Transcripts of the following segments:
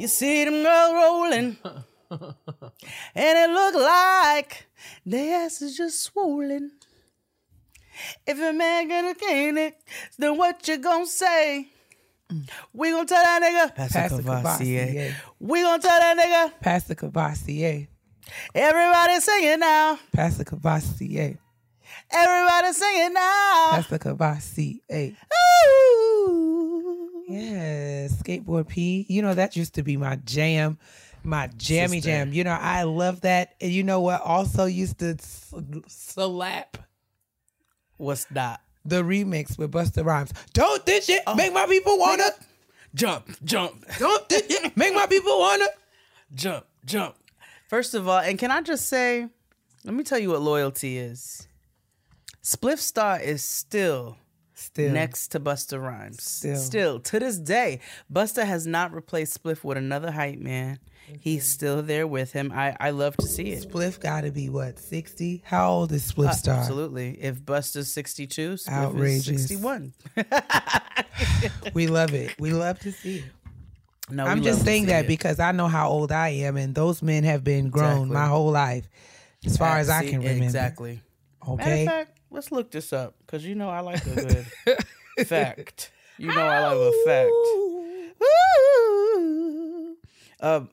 You see them girls rolling, and it look like their ass is just swollen. If a man gonna gain it, then what you gonna say? We gonna tell that nigga, pass the Cavassier. We gonna tell that nigga, pass the Cavassier. Everybody singing now, pass the Cavassier. Everybody singing now, pass the Cavassier. Ooh, yeah, Skateboard P. You know that used to be my jam. My jammy sister. Jam. You know, I love that. And you know what also used to slap? What's that? The remix with Busta Rhymes. Don't this shit make my people wanna jump. Don't this shit make my people wanna jump. First of all, and can I just say, let me tell you what loyalty is. Spliff Star is still next to Busta Rhymes. Still, to this day, Busta has not replaced Spliff with another hype man. He's still there with him. I love to see it. Spliff got to be, what, 60? How old is Spliff Star? Absolutely. If Busta's 62, Spliff is 61. We love it. We love to see it. No, I'm just saying that because I know how old I am, and those men have been grown my whole life, as far as I can remember. Exactly. Okay. Matter of fact, let's look this up, because you know I like a good fact. You know I like a fact.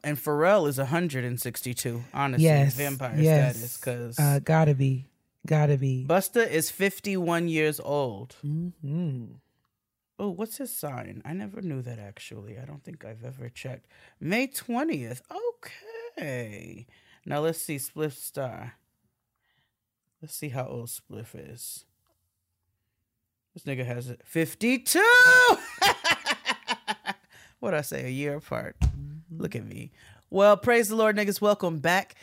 And Pharrell is 162, honestly. Yes, vampire status. Cause gotta be. Busta is 51 years old. Mm-hmm. Oh, what's his sign? I never knew that, actually. I don't think I've ever checked. May 20th. Okay. Now, let's see Spliff Star. Let's see how old Spliff is. This nigga has it. 52! What'd I say? A year apart. Look at me. Well, praise the Lord, niggas. Welcome back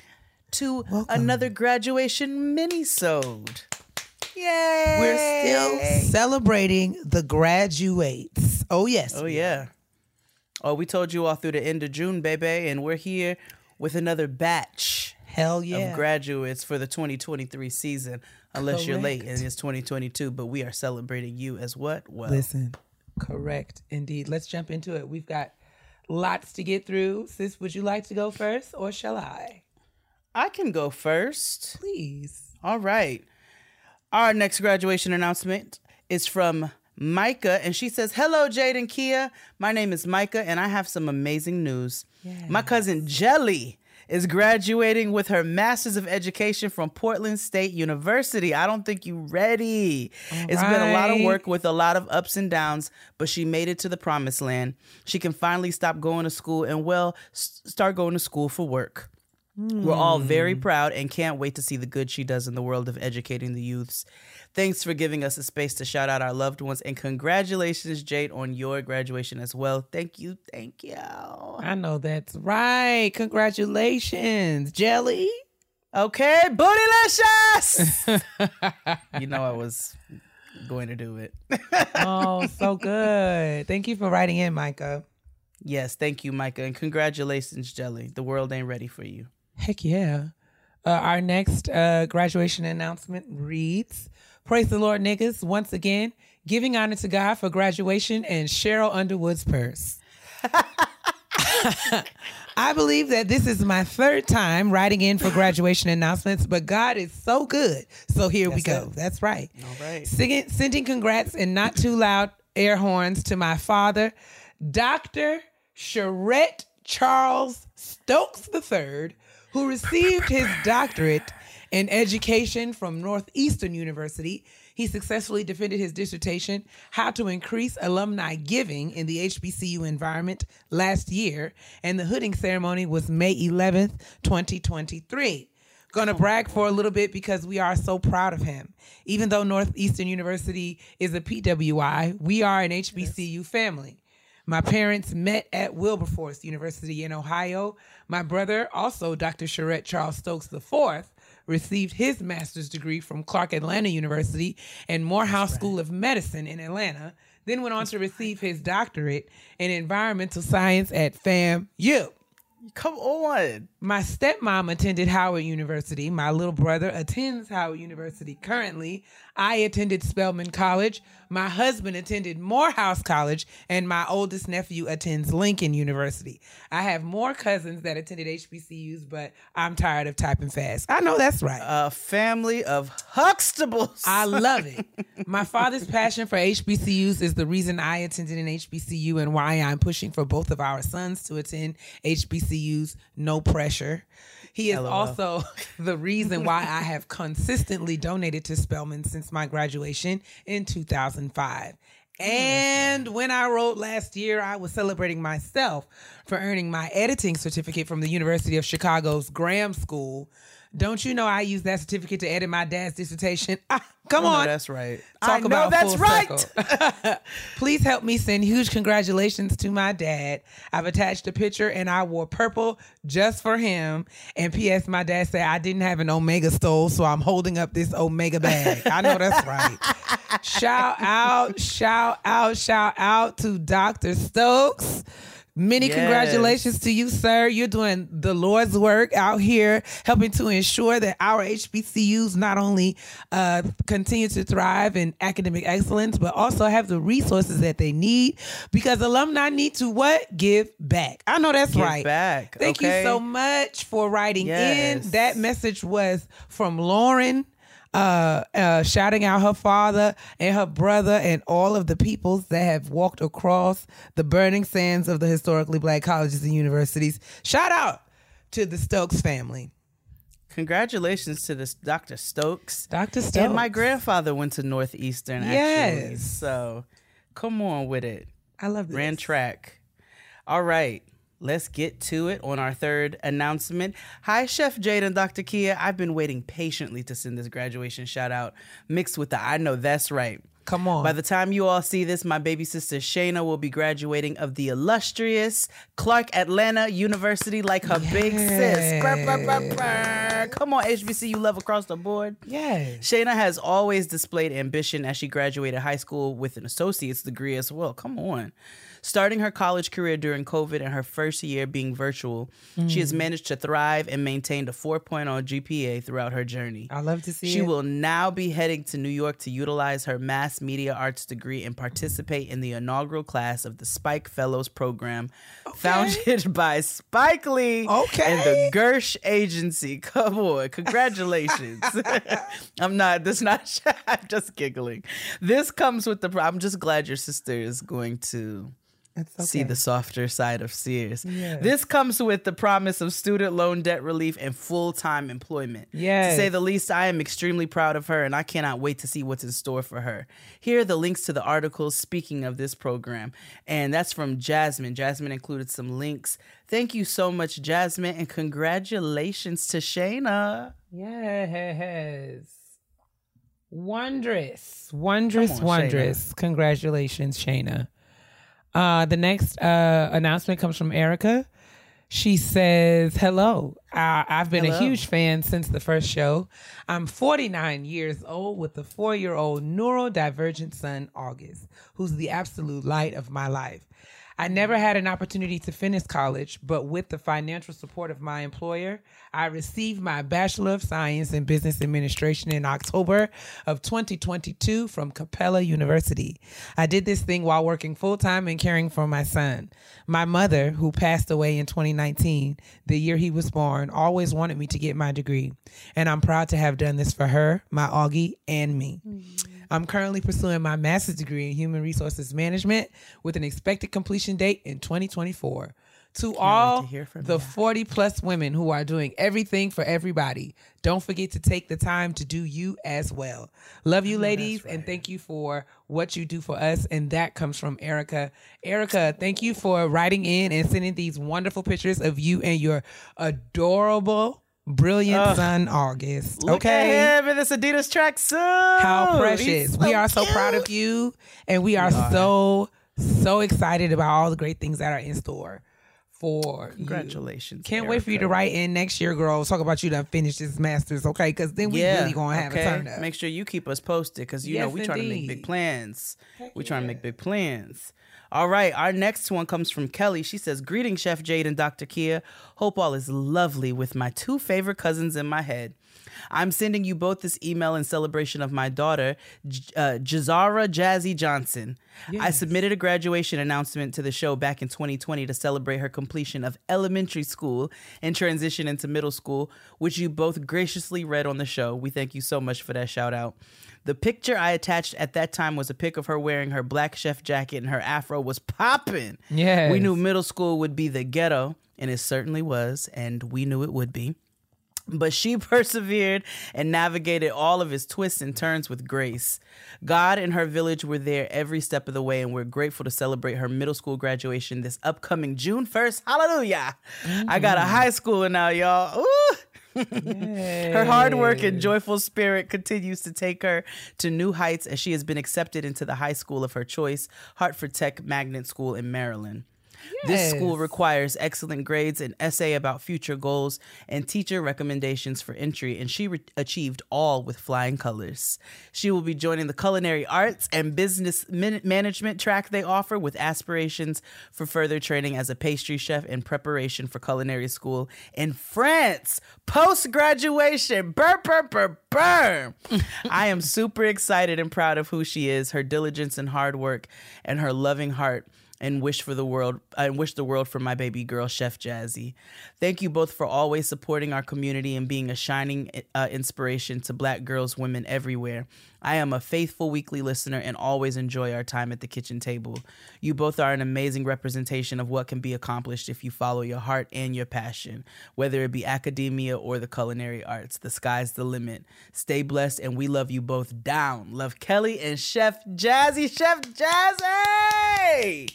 to another graduation mini-sode. Yay! We're still celebrating the graduates. Oh, yes. Oh, yeah. Oh, we told you all through the end of June, baby, and we're here with another batch of graduates for the 2023 season, unless you're late and it's 2022, but we are celebrating you as what? Well, listen, correct indeed. Let's jump into it. We've got lots to get through. Sis, would you like to go first or shall I? I can go first. Please. All right. Our next graduation announcement is from Micah, and she says, hello, Jade and Keia. My name is Micah, and I have some amazing news. Yes. My cousin Jelly is graduating with her Master's of Education from Portland State University. I don't think you're ready. All it's been a lot of work with a lot of ups and downs, but she made it to the promised land. She can finally stop going to school and, well, start going to school for work. Mm. We're all very proud and can't wait to see the good she does in the world of educating the youths. Thanks for giving us a space to shout out our loved ones. And congratulations, Jade, on your graduation as well. Thank you. Thank you. I know that's right. Congratulations, Jelly. Okay, bootylicious. You know I was going to do it. Oh, so good. Thank you for writing in, Micah. Yes, thank you, Micah. And congratulations, Jelly. The world ain't ready for you. Heck yeah. Our next graduation announcement reads, praise the Lord, niggas, once again, giving honor to God for graduation and Cheryl Underwood's purse. I believe that this is my third time writing in for graduation announcements, but God is so good. So here we go. That's right. All right. Sending congrats and not too loud air horns to my father, Dr. Charette Charles Stokes III, who received his doctorate in education from Northeastern University. He successfully defended his dissertation, How to Increase Alumni Giving in the HBCU Environment, last year, and the hooding ceremony was May 11th, 2023. Gonna brag for a little bit because we are so proud of him. Even though Northeastern University is a PWI, we are an HBCU family. My parents met at Wilberforce University in Ohio. My brother, also Dr. Charette Charles Stokes IV, received his master's degree from Clark Atlanta University and Morehouse School of Medicine in Atlanta, then went on to receive his doctorate in environmental science at FAMU. Come on. My stepmom attended Howard University. My little brother attends Howard University currently. I attended Spelman College. My husband attended Morehouse College. And my oldest nephew attends Lincoln University. I have more cousins that attended HBCUs, but I'm tired of typing fast. I know that's right. A family of Huxtables. I love it. My father's passion for HBCUs is the reason I attended an HBCU and why I'm pushing for both of our sons to attend HBCUs. No pressure. He is also the reason why I have consistently donated to Spelman since my graduation in 2005. And when I wrote last year, I was celebrating myself for earning my editing certificate from the University of Chicago's Graham School. Don't you know I used that certificate to edit my dad's dissertation? Come on. No, that's right. Talk about full circle. Please help me send huge congratulations to my dad. I've attached a picture and I wore purple just for him. And P.S. my dad said I didn't have an Omega stole, so I'm holding up this Omega bag. I know that's right. Shout out to Dr. Stokes. Many congratulations to you, sir. You're doing the Lord's work out here, helping to ensure that our HBCUs not only continue to thrive in academic excellence, but also have the resources that they need, because alumni need to what? Give back. I know that's right. Give back. Thank you so much for writing in. That message was from Lauren. Shouting out her father and her brother and all of the peoples that have walked across the burning sands of the historically black colleges and universities. Shout out to the Stokes family. Congratulations to this Dr. Stokes. Dr. Stokes. And my grandfather went to Northeastern, actually. So come on with it. I love this. Ran track. All right. Let's get to it on our third announcement. Hi, Chef Jade and Dr. Keia. I've been waiting patiently to send this graduation shout out mixed with the I know that's right. Come on. By the time you all see this, my baby sister Shayna will be graduating of the illustrious Clark Atlanta University like her big sis. Come on, HBCU love across the board. Yes. Shayna has always displayed ambition as she graduated high school with an associate's degree as well. Come on. Starting her college career during COVID and her first year being virtual, she has managed to thrive and maintained a 4.0 GPA throughout her journey. I love to see She will now be heading to New York to utilize her Mass Media Arts degree and participate in the inaugural class of the Spike Fellows Program, founded by Spike Lee and the Gersh Agency. Come on, congratulations. I'm just giggling. This comes with I'm just glad your sister is going to... see the softer side of Sears. Yes. This comes with the promise of student loan debt relief and full-time employment. Yes. To say the least, I am extremely proud of her, and I cannot wait to see what's in store for her. Here are the links to the articles speaking of this program. And that's from Jasmine. Jasmine included some links. Thank you so much, Jasmine, and congratulations to Shayna. Yes. Wondrous. Shayna. Congratulations, Shayna. The next announcement comes from Erica. She says, hello. I've been a huge fan since the first show. I'm 49 years old with a 4-year-old neurodivergent son, August, who's the absolute light of my life. I never had an opportunity to finish college, but with the financial support of my employer, I received my Bachelor of Science in Business Administration in October of 2022 from Capella University. I did this thing while working full-time and caring for my son. My mother, who passed away in 2019, the year he was born, always wanted me to get my degree, and I'm proud to have done this for her, my Augie, and me. Mm-hmm. I'm currently pursuing my master's degree in human resources management with an expected completion date in 2024. To all the 40 plus women who are doing everything for everybody, don't forget to take the time to do you as well. Love you, ladies, and thank you for what you do for us. And that comes from Erica. Erica, thank you for writing in and sending these wonderful pictures of you and your adorable, brilliant son, August. Look at him in this Adidas tracksuit. How precious. We are so proud of you, and we are so excited about all the great things that are in store for you. Congratulations. Can't wait for you to write in next year, girls. Talk about you done finished this master's, okay? Because then we really going to have a turn up. Make sure you keep us posted because, you know, we're trying to make big plans. All All right, our next one comes from Kelly. She says, greetings, Chef Jade and Dr. Keia. Hope all is lovely with my two favorite cousins in my head. I'm sending you both this email in celebration of my daughter, Jazara Jazzy Johnson. Yes. I submitted a graduation announcement to the show back in 2020 to celebrate her completion of elementary school and transition into middle school, which you both graciously read on the show. We thank you so much for that shout out. The picture I attached at that time was a pic of her wearing her black chef jacket and her afro was popping. Yes. We knew middle school would be the ghetto, and it certainly was, and we knew it would be. But she persevered and navigated all of his twists and turns with grace. God and her village were there every step of the way, and we're grateful to celebrate her middle school graduation this upcoming June 1st. Hallelujah. Mm-hmm. I got a high schooler now, y'all. Ooh. Her hard work and joyful spirit continues to take her to new heights as she has been accepted into the high school of her choice, Hartford Tech Magnet School in Maryland. Yes. This school requires excellent grades, an essay about future goals, and teacher recommendations for entry, and she achieved all with flying colors. She will be joining the culinary arts and business management track they offer, with aspirations for further training as a pastry chef in preparation for culinary school in France post-graduation. Burr, burr, burr, burr. I am super excited and proud of who she is, her diligence and hard work, and her loving heart. And wish the world for my baby girl, Chef Jazzy. Thank you both for always supporting our community and being a shining inspiration to Black girls, women everywhere. I am a faithful weekly listener and always enjoy our time at the kitchen table. You both are an amazing representation of what can be accomplished if you follow your heart and your passion, whether it be academia or the culinary arts. The sky's the limit. Stay blessed, and we love you both down. Love, Kelly and Chef Jazzy. Chef Jazzy!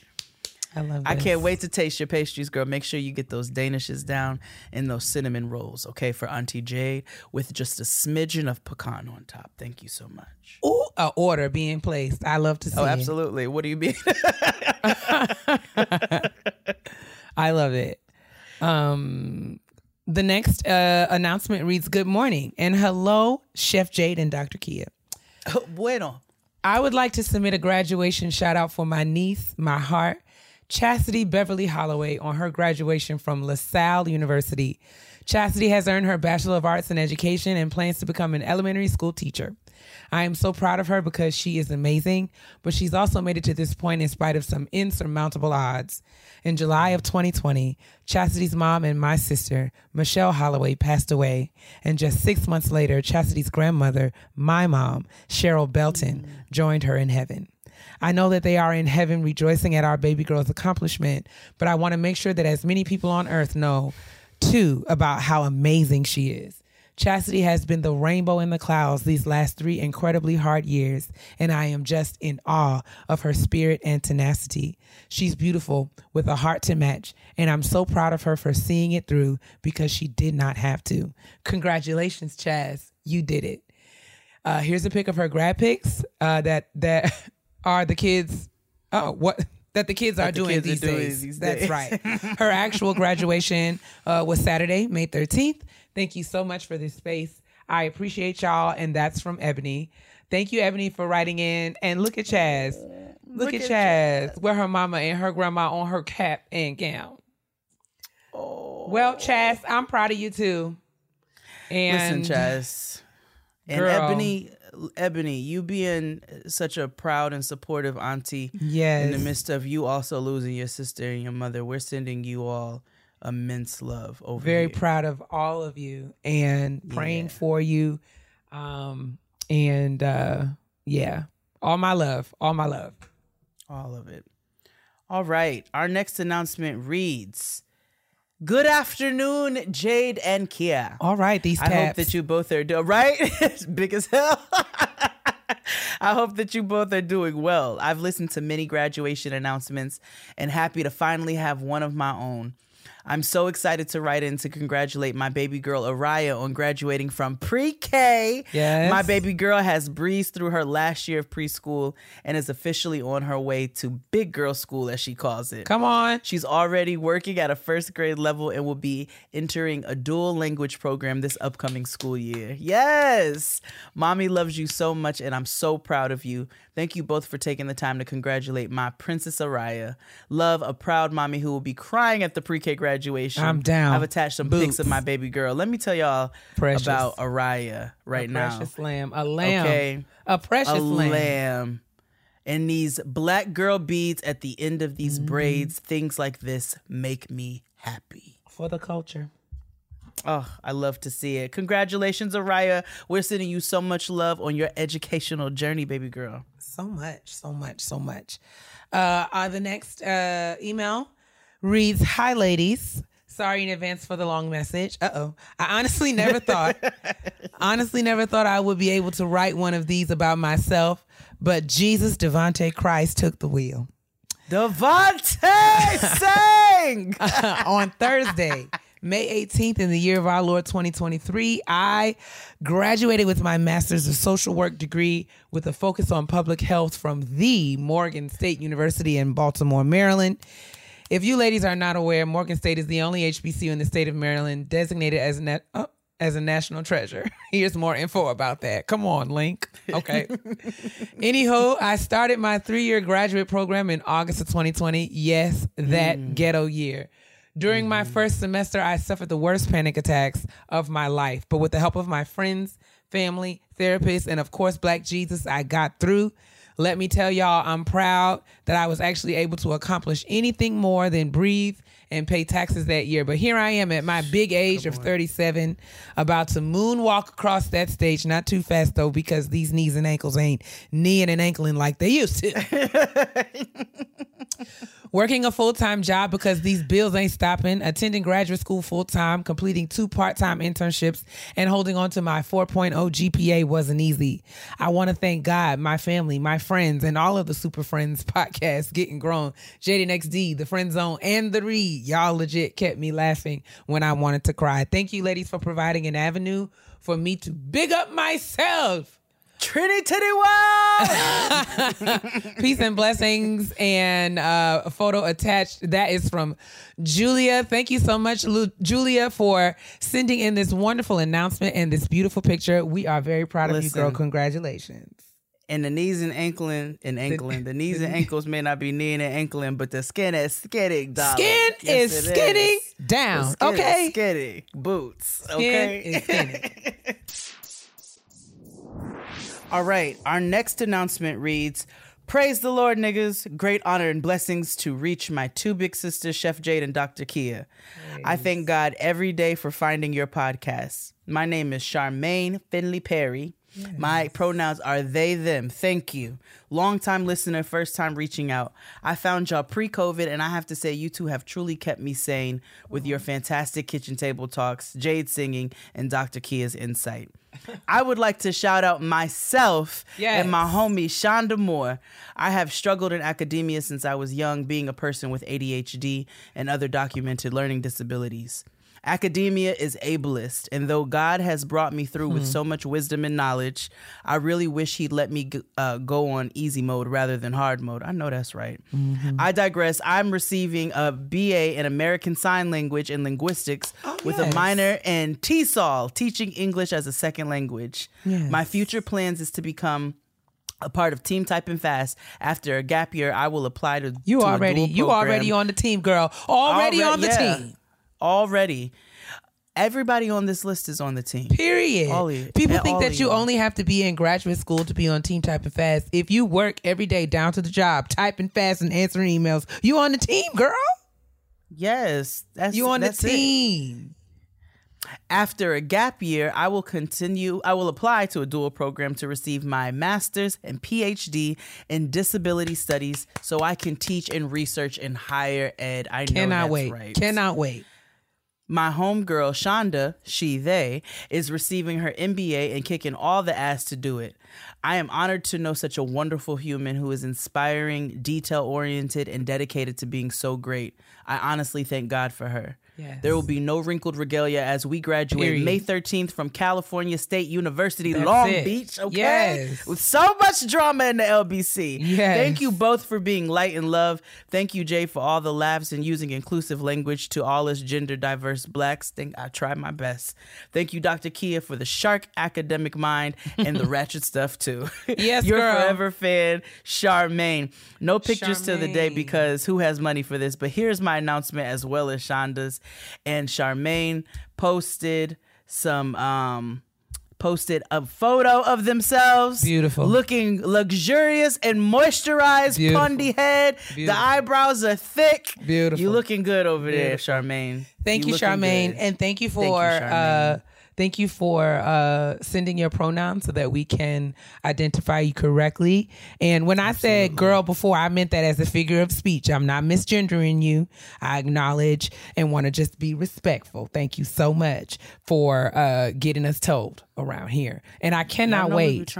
I love this. I can't wait to taste your pastries, girl. Make sure you get those Danishes down and those cinnamon rolls, okay, for Auntie Jade, with just a smidgen of pecan on top. Thank you so much. Ooh, an order being placed. I love to see it. Oh, absolutely. What do you mean? I love it. The next announcement reads, good morning and hello, Chef Jade and Dr. Keia. Oh, bueno. I would like to submit a graduation shout out for my niece, my heart, Chastity Beverly Holloway, on her graduation from LaSalle University. Chastity has earned her Bachelor of Arts in Education and plans to become an elementary school teacher. I am so proud of her because she is amazing, but she's also made it to this point in spite of some insurmountable odds. In July of 2020, Chastity's mom and my sister, Michelle Holloway, passed away. And just 6 months later, Chastity's grandmother, my mom, Cheryl Belton, joined her in heaven. I know that they are in heaven rejoicing at our baby girl's accomplishment, but I want to make sure that as many people on earth know, too, about how amazing she is. Chastity has been the rainbow in the clouds these last 3 incredibly hard years, and I am just in awe of her spirit and tenacity. She's beautiful with a heart to match, and I'm so proud of her for seeing it through because she did not have to. Congratulations, Chaz. You did it. Here's a pic of her grad pics that are the kids that the kids are doing these days. That's right. Her actual graduation was Saturday, May 13th. Thank you so much for this space. I appreciate y'all, and that's from Ebony. Thank you, Ebony, for writing in. And look at Chaz. Look at Chaz. Where her mama and her grandma on her cap and gown. Oh. Well, Chaz, I'm proud of you too. And listen, Chaz. And girl, Ebony, you being such a proud and supportive auntie, yes, in the midst of you also losing your sister and your mother, we're sending you all immense love over here. Very proud of all of you and praying for you. All my love. All of it. All right. Our next announcement reads, good afternoon, Jade and Keia. All right, these caps. I hope that you both are doing right. Big as hell. I hope that you both are doing well. I've listened to many graduation announcements and happy to finally have one of my own. I'm so excited to write in to congratulate my baby girl Araya on graduating from pre-K. Yes. My baby girl has breezed through her last year of preschool and is officially on her way to big girl school, as she calls it. Come on. She's already working at a first grade level and will be entering a dual language program this upcoming school year. Yes. Mommy loves you so much and I'm so proud of you. Thank you both for taking the time to congratulate my Princess Araya. Love, a proud mommy who will be crying at the pre-K graduation. I'm down. I've attached some pics of my baby girl. Let me tell y'all about Araya right now. A precious lamb. And these black girl beads at the end of these braids, things like this make me happy. For the culture. Oh, I love to see it. Congratulations, Araya. We're sending you so much love on your educational journey, baby girl. So much. The next email reads, "Hi, ladies. Sorry in advance for the long message. I honestly never thought I would be able to write one of these about myself, but Jesus, Devontae Christ took the wheel. Devontae sang! On Thursday, May 18th in the year of our Lord 2023, I graduated with my master's of social work degree with a focus on public health from the Morgan State University in Baltimore, Maryland. If you ladies are not aware, Morgan State is the only HBCU in the state of Maryland designated as a national treasure. Here's more info about that. Come on, Link. Okay. Anyhow, I started my 3-year graduate program in August of 2020. Yes, that ghetto year. During my first semester, I suffered the worst panic attacks of my life. But with the help of my friends, family, therapists, and of course, Black Jesus, I got through. Let me tell y'all, I'm proud that I was actually able to accomplish anything more than breathe and pay taxes that year. But here I am at my big age of 37, about to moonwalk across that stage. Not too fast, though, because these knees and ankles ain't kneeing and ankling like they used to. Working a full-time job because these bills ain't stopping, attending graduate school full-time, completing 2 part-time internships, and holding on to my 4.0 GPA wasn't easy. I want to thank God, my family, my friends, and all of the Super Friends podcasts, Getting Grown, Jade and XD, The Friend Zone, and The Read. Y'all legit kept me laughing when I wanted to cry. Thank you, ladies, for providing an avenue for me to big up myself. Trinity to the world. Peace and blessings, and a photo attached. That is from Julia. Thank you so much, Julia, for sending in this wonderful announcement and this beautiful picture. We are very proud of you, girl. Congratulations. And the knees and ankling. The knees and ankles may not be kneeing and ankling, but the skin is skidding, darling. Skin is skidding down. Okay. Skidding boots. Okay. Skin is skidding. All right, our next announcement reads, "Praise the Lord, niggas. Great honor and blessings to reach my 2 big sisters, Chef Jade and Dr. Keia. Nice. I thank God every day for finding your podcasts. My name is Charmaine Finley Perry. Yes. My pronouns are they, them. Thank you. Long-time listener, first-time reaching out. I found y'all pre-COVID, and I have to say you two have truly kept me sane with your fantastic kitchen table talks, Jade singing, and Dr. Keia's insight. I would like to shout out myself and my homie Shonda Moore. I have struggled in academia since I was young, being a person with ADHD and other documented learning disabilities. Academia is ableist, and though God has brought me through with so much wisdom and knowledge, I really wish he'd let me go on easy mode rather than hard mode." I know that's right. I digress. "I'm receiving a BA in American Sign Language and Linguistics with a minor in TESOL, Teaching English as a Second Language. Yes. My future plans is to become a part of Team Typing Fast. After a gap year, I will apply to already on the team, girl. Already on the team. Already. Everybody on this list is on the team. Period. People think that you only have to be in graduate school to be on Team Typing Fast. If you work every day down to the job, typing fast and answering emails, you on the team, girl. Yes. That's the team. "After a gap year, I will apply to a dual program to receive my master's and PhD in disability studies so I can teach and research in higher ed." Cannot wait. "My homegirl, Shonda, she/they, is receiving her MBA and kicking all the ass to do it. I am honored to know such a wonderful human who is inspiring, detail-oriented, and dedicated to being so great. I honestly thank God for her. Yes. There will be no wrinkled regalia as we graduate May 13th from California State University, Long Beach. Okay, yes. With so much drama in the LBC. Yes. Thank you both for being light and love. Thank you, Jay, for all the laughs and using inclusive language to all us gender diverse blacks. I tried my best. Thank you, Dr. Keia, for the shark academic mind and the ratchet stuff too. Yes, your forever fan, Charmaine. No pictures till the day because who has money for this? But here's my announcement as well as Shonda's. And Charmaine posted some posted a photo of themselves. Beautiful. Looking luxurious and moisturized. Beautiful. Pondy head. Beautiful. The eyebrows are thick. Beautiful. You looking good over there, Charmaine. Thank you, Charmaine. Good. And thank you for sending your pronouns so that we can identify you correctly. And when I said girl before, I meant that as a figure of speech. I'm not misgendering you. I acknowledge and want to just be respectful. Thank you so much for getting us told around here. And I cannot wait.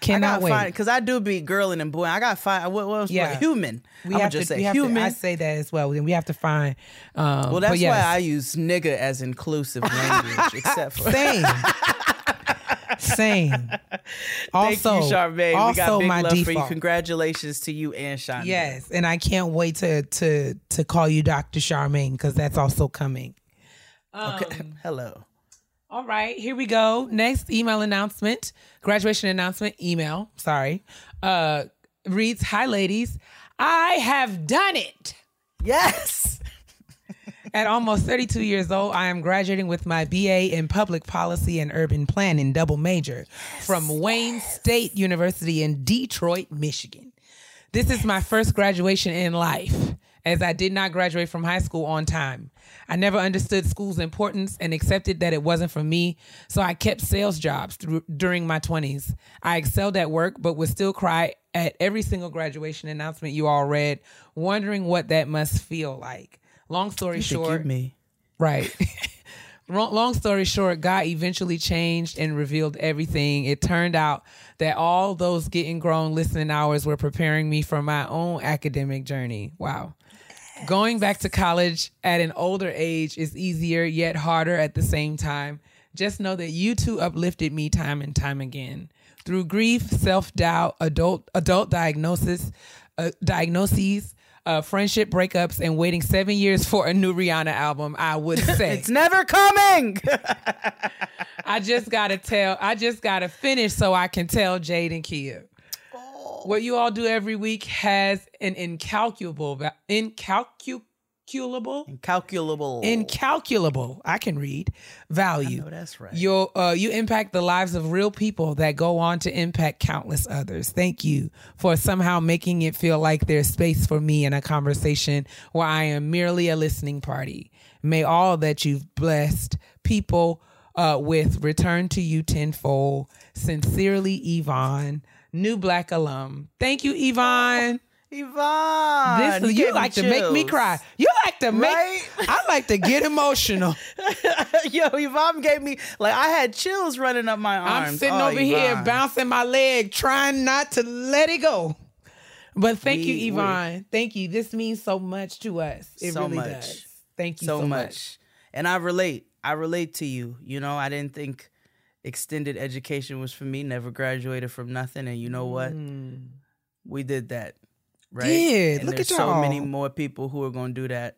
Cannot wait. Because I do be girling and boy. I got to find human. I would just say human. I say that as well. We have to find. Well, that's why I use nigga as inclusive language, except for same. Also, thank you, Charmaine. Also, we got big my love default. For you. Congratulations to you and Shonda. Yes, and I can't wait to call you Dr. Charmaine because that's also coming. Okay. Hello. All right, here we go. Next email announcement, graduation announcement email, sorry. Reads, hi ladies, I have done it. Yes. At almost 32 years old, I am graduating with my BA in Public Policy and Urban Planning, double major, from Wayne State University in Detroit, Michigan. This is my first graduation in life, as I did not graduate from high school on time. I never understood school's importance and accepted that it wasn't for me, so I kept sales jobs during my 20s. I excelled at work, but would still cry at every single graduation announcement you all read, wondering what that must feel like. Long story short... me. Right. Long story short, God eventually changed and revealed everything. It turned out that all those Getting Grown listening hours were preparing me for my own academic journey. Wow. Going back to college at an older age is easier, yet harder at the same time. Just know that you two uplifted me time and time again. Through grief, self-doubt, adult diagnoses, friendship breakups, and waiting 7 years for a new Rihanna album, I would say. It's never coming! I just gotta finish so I can tell Jade and Keia. What you all do every week has an incalculable I can read value. I know that's right. You impact the lives of real people that go on to impact countless others. Thank you for somehow making it feel like there's space for me in a conversation where I am merely a listening party. May all that you've blessed people with return to you tenfold. Sincerely, Yvonne, new black alum. Thank you, Yvonne. Yvonne, this, you like to make me cry. You like to make I like to get emotional. Yo, Yvonne gave me I had chills running up my arms. I'm sitting over Yvonne. Here bouncing my leg, trying not to let it go. But thank you, Yvonne. Thank you. This means so much to us. It so really much. Does. Thank you so much. And I relate. I relate to you. You know, I didn't think extended education was for me. Never graduated from nothing, and you know what? We did that. Right? Yeah, and look at y'all. So many more people who are going to do that.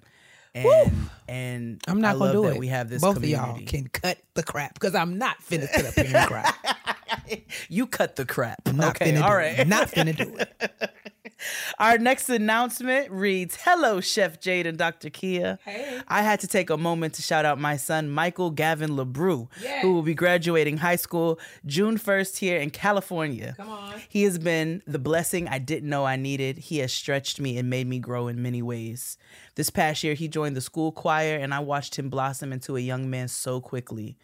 And I'm not going to do it. We have this both community. Of y'all can cut the crap because I'm not finna sit up here and cry. You cut the crap. Not finna do it. Our next announcement reads, hello, Chef Jade and Dr. Keia. Hey. I had to take a moment to shout out my son, Michael Gavin LaBrue, who will be graduating high school June 1st here in California. Come on. He has been the blessing I didn't know I needed. He has stretched me and made me grow in many ways. This past year, he joined the school choir, and I watched him blossom into a young man so quickly.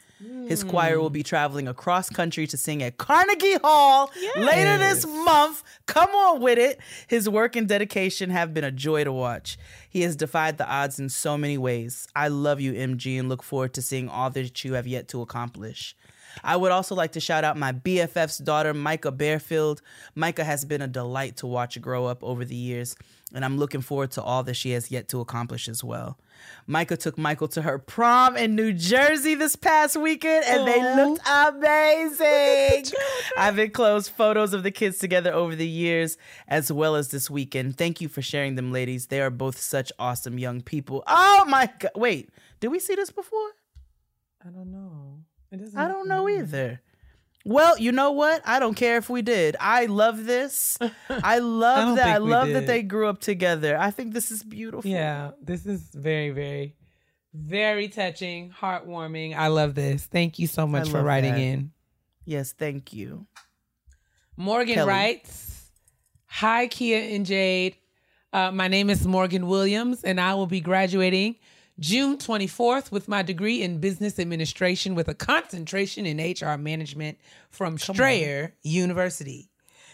His choir will be traveling across country to sing at Carnegie Hall later this month. Come on with it. His work and dedication have been a joy to watch. He has defied the odds in so many ways. I love you, MG, and look forward to seeing all that you have yet to accomplish. I would also like to shout out my BFF's daughter, Micah Bearfield. Micah has been a delight to watch grow up over the years, and I'm looking forward to all that she has yet to to accomplish as well. Micah took Michael to her prom in New Jersey this past weekend, and they looked amazing. I've enclosed photos of the kids together over the years, as well as this weekend. Thank you for sharing them, ladies. They are both such awesome young people. Oh, my God. Wait, did we see this before? I don't know. I don't know either. Well, you know what? I don't care if we did. I love this. I love that. I love that they grew up together. I think this is beautiful. Yeah, this is very, very, very touching, heartwarming. I love this. Thank you so much for writing in. Yes, thank you. Morgan writes, "Hi, Keia and Jade. My name is Morgan Williams, and I will be graduating June 24th with my degree in business administration with a concentration in HR management from Strayer University.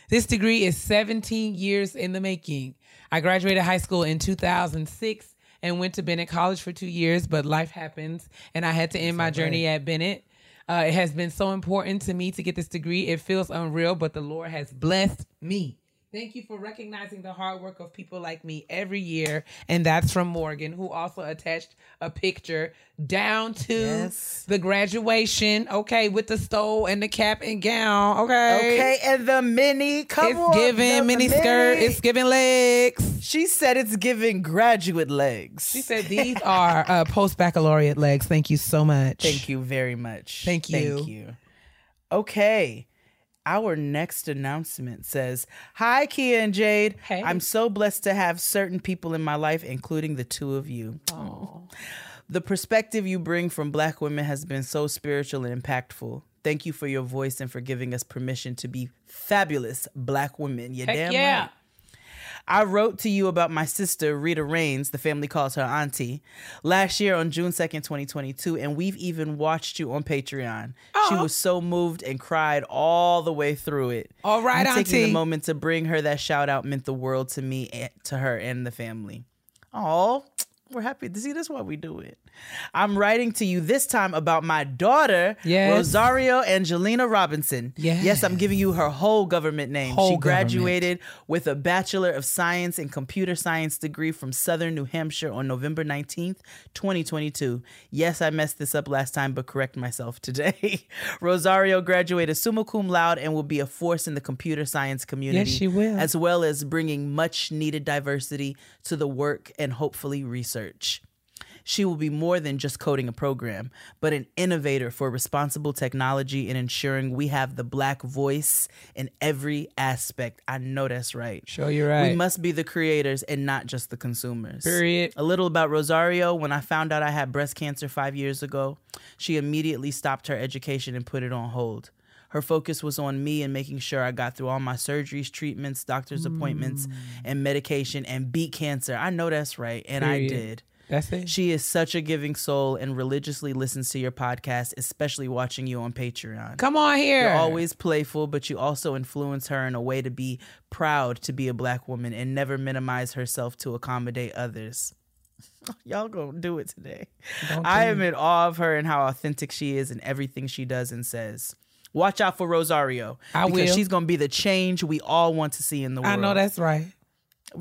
This degree is 17 years in the making. I graduated high school in 2006 and went to Bennett College for 2 years, but life happens and I had to end my journey at Bennett. It has been so important to me to get this degree. It feels unreal, but the Lord has blessed me. Thank you for recognizing the hard work of people like me every year." And that's from Morgan, who also attached a picture down to the graduation. Okay, with the stole and the cap and gown. Okay, and the mini. It's giving mini skirt. It's giving legs. She said it's giving graduate legs. She said these are post-baccalaureate legs. Thank you so much. Thank you very much. Thank you. Thank you. Okay. Our next announcement says, "Hi, Keia and Jade. Hey. I'm so blessed to have certain people in my life, including the two of you. Aww. The perspective you bring from Black women has been so spiritual and impactful. Thank you for your voice and for giving us permission to be fabulous Black women." You damn right. "I wrote to you about my sister, Rita Raines," the family calls her auntie, "last year on June 2nd, 2022, and we've even watched you on Patreon. Aww. She was so moved and cried all the way through it. All right, auntie. Taking the moment to bring her that shout out meant the world to me, and to her, and the family." Oh, we're happy to see this. Why we do it. "I'm writing to you this time about my daughter, Rosario Angelina Robinson." Yes, I'm giving you her whole government name. She graduated with a Bachelor of Science in Computer Science degree from Southern New Hampshire on November 19th, 2022. Yes, I messed this up last time, but correct myself today. Rosario graduated summa cum laude and will be a force in the computer science community. Yes, she will. As well as bringing much needed diversity to the work and hopefully research. She will be more than just coding a program, but an innovator for responsible technology and ensuring we have the Black voice in every aspect. I know that's right. Sure, you're right. We must be the creators and not just the consumers. Period. A little about Rosario. When I found out I had breast cancer 5 years ago, she immediately stopped her education and put it on hold. Her focus was on me and making sure I got through all my surgeries, treatments, doctor's appointments, and medication and beat cancer. I know that's right. And I did. That's it. She is such a giving soul and religiously listens to your podcast, especially watching you on Patreon. Come on here. You're always playful, but you also influence her in a way to be proud to be a Black woman and never minimize herself to accommodate others. Y'all gonna do it today. I am in awe of her and how authentic she is in everything she does and says. Watch out for Rosario. Because she's going to be the change we all want to see in the world. I know that's right.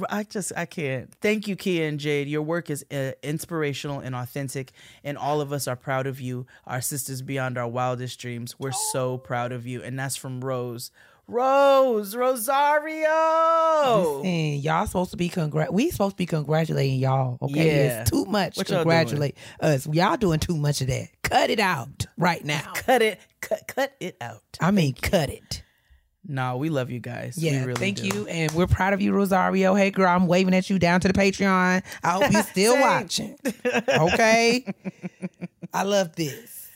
I can't. Thank you, Keia and Jade. Your work is inspirational and authentic, and all of us are proud of you. Our sisters beyond our wildest dreams. We're so proud of you. And that's from Rose. Rosario. Listen, y'all supposed to be we supposed to be congratulating y'all. Okay, it's too much to congratulate us. Y'all doing too much of that. Cut it out right now. Cut it out. I mean, cut it. No, we love you guys. Yeah, we really do. Thank you, and we're proud of you, Rosario. Hey, girl, I'm waving at you down to the Patreon. I hope you're still watching. Okay, I love this.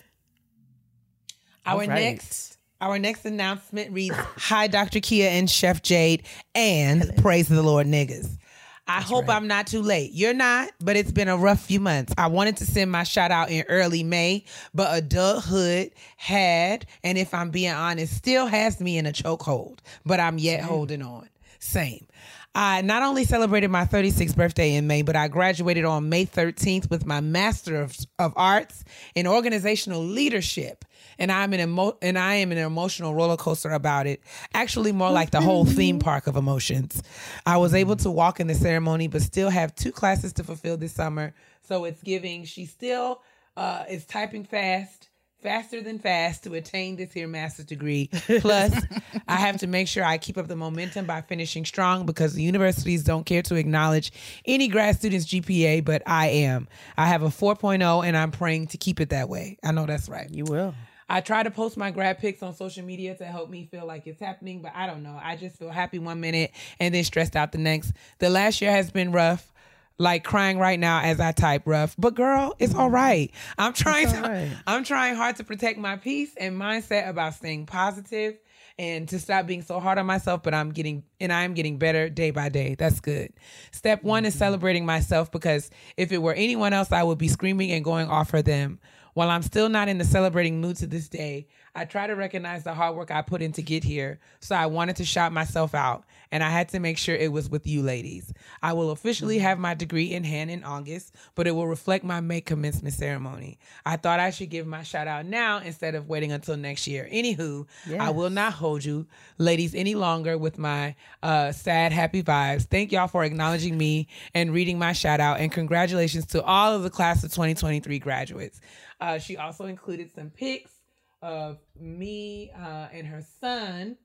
Our next announcement reads, "Hi, Dr. Keia and Chef Jade, and praise the Lord, niggas. I hope I'm not too late." You're not, but it's been a rough few months. "I wanted to send my shout out in early May, but adulthood had, and if I'm being honest, still has me in a chokehold, but I'm yet holding on. Same. I not only celebrated my 36th birthday in May, but I graduated on May 13th with my Master of Arts in Organizational Leadership. And I am an emotional roller coaster about it. Actually, more like the whole theme park of emotions. I was able to walk in the ceremony, but still have two classes to fulfill this summer. So it's giving. She still is typing fast, faster than fast, to attain this here master's degree. Plus, I have to make sure I keep up the momentum by finishing strong, because the universities don't care to acknowledge any grad student's GPA, but I am. I have a 4.0, and I'm praying to keep it that way. I know that's right. You will. I try to post my grad pics on social media to help me feel like it's happening, but I don't know. I just feel happy one minute and then stressed out the next. The last year has been rough, like crying right now as I type rough. But girl, it's all right. I'm trying hard to protect my peace and mindset about staying positive and to stop being so hard on myself, but I am getting better day by day. That's good. Step one is celebrating myself, because if it were anyone else, I would be screaming and going off for them. While I'm still not in the celebrating mood to this day, I try to recognize the hard work I put in to get here, so I wanted to shout myself out, and I had to make sure it was with you ladies. I will officially have my degree in hand in August, but it will reflect my May commencement ceremony. I thought I should give my shout out now instead of waiting until next year. Anywho, yes. I will not hold you ladies any longer with my sad, happy vibes. Thank y'all for acknowledging me and reading my shout out, and congratulations to all of the class of 2023 graduates. She also included some pics of me and her son.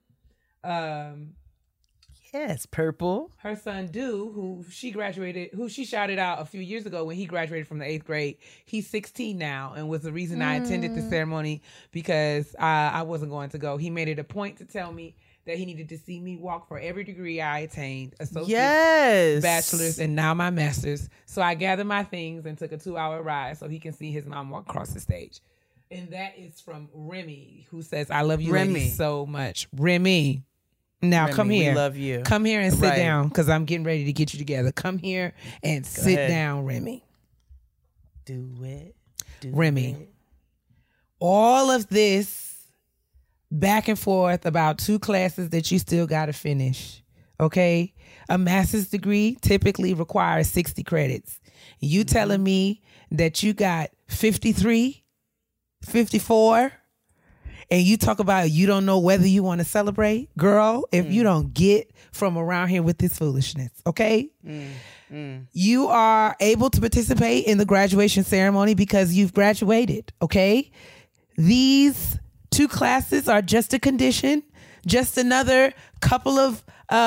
Yes, Purple. Her son, Du, who she shouted out a few years ago when he graduated from the 8th grade. He's 16 now, and was the reason I attended the ceremony, because I wasn't going to go. He made it a point to tell me that he needed to see me walk for every degree I attained, associate's, yes, bachelor's, and now my master's. So I gathered my things and took a 2-hour ride so he can see his mom walk across the stage. And that is from Remy, who says, I love you ladies so much. Remy, now Remy, come here. We love you. Come here and sit down, because I'm getting ready to get you together. Come here and sit down, Remy. Do it. Do Remy. It. All of this back and forth about two classes that you still got to finish, okay? A master's degree typically requires 60 credits. You telling me that you got 53, 54, and you talk about you don't know whether you want to celebrate? Girl, if you don't get from around here with this foolishness, okay? You are able to participate in the graduation ceremony because you've graduated, okay? These two classes are just a condition, just another couple of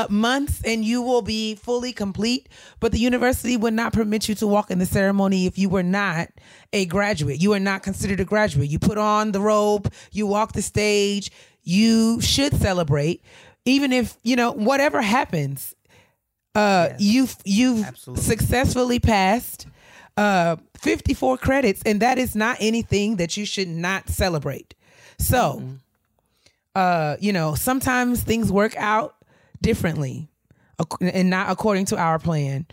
months, and you will be fully complete. But the university would not permit you to walk in the ceremony if you were not a graduate. You are not considered a graduate. You put on the robe, you walk the stage, you should celebrate. Even if, you know, whatever happens, yes, you've absolutely successfully passed 54 credits, and that is not anything that you should not celebrate. So, you know, sometimes things work out differently and not according to our plan.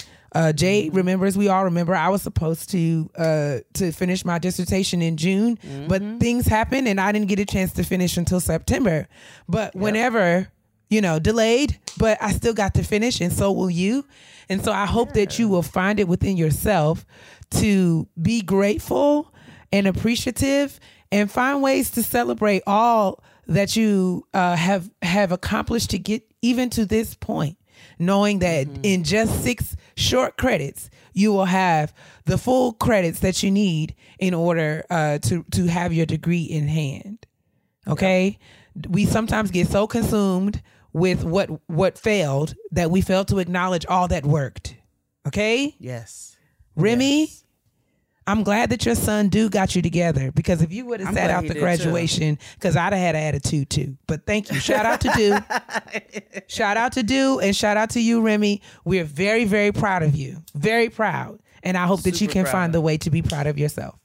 Jade remembers, we all remember, I was supposed to finish my dissertation in June, but things happened and I didn't get a chance to finish until September. But whenever, you know, delayed, but I still got to finish, and so will you. And so I hope that you will find it within yourself to be grateful and appreciative, and find ways to celebrate all that you have accomplished to get even to this point, knowing that in just 6 short credits, you will have the full credits that you need in order to have your degree in hand. Okay? Yep. We sometimes get so consumed with what failed that we fail to acknowledge all that worked. Okay? Yes. Remy? Yes. I'm glad that your son got you together, because if you would have sat out the graduation, because I'd have had an attitude too. But thank you. Shout out to Du. Shout out to Du, and shout out to you, Remy. We're very, very proud of you. Very proud. And I hope that you can find the way to be proud of yourself.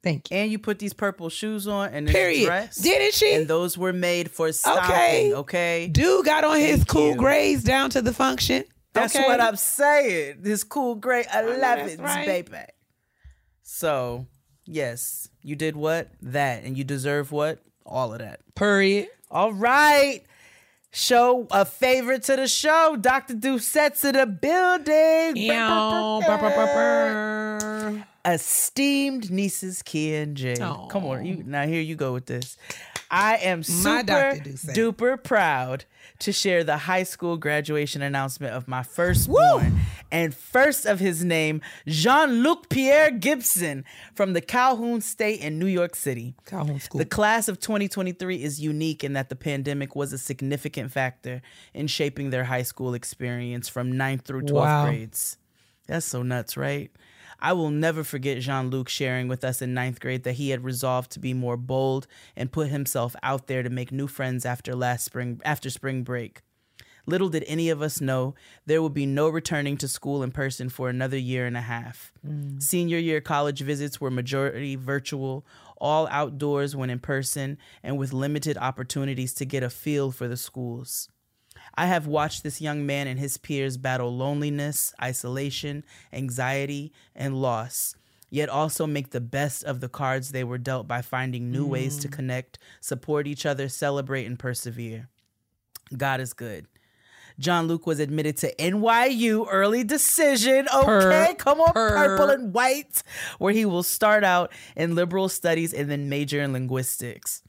Thank you. And you put these purple shoes on and this dress. Didn't she? And those were made for stopping. Okay. Du got on his cool grays down to the function. That's what I'm saying. His cool gray. I love it, baby. So, yes, you did what? That. And you deserve what? All of that. Period. All right. Show a favorite to the show. Dr. Doucette's in the building. Esteemed nieces, Keia and Jade. Aww. Come on, now here you go with this. I am super duper proud to share the high school graduation announcement of my firstborn and first of his name, Jean-Luc Pierre Gibson, from the Calhoun State in New York City. Calhoun School. The class of 2023 is unique in that the pandemic was a significant factor in shaping their high school experience from 9th through 12th grades. That's so nuts, right? I will never forget Jean-Luc sharing with us in 9th grade that he had resolved to be more bold and put himself out there to make new friends after spring break. Little did any of us know there would be no returning to school in person for another year and a half. Senior year college visits were majority virtual, all outdoors when in person, and with limited opportunities to get a feel for the schools. I have watched this young man and his peers battle loneliness, isolation, anxiety, and loss, yet also make the best of the cards they were dealt by finding new ways to connect, support each other, celebrate, and persevere. God is good. Jean-Luc was admitted to NYU early decision. Purple and white, where he will start out in liberal studies and then major in linguistics.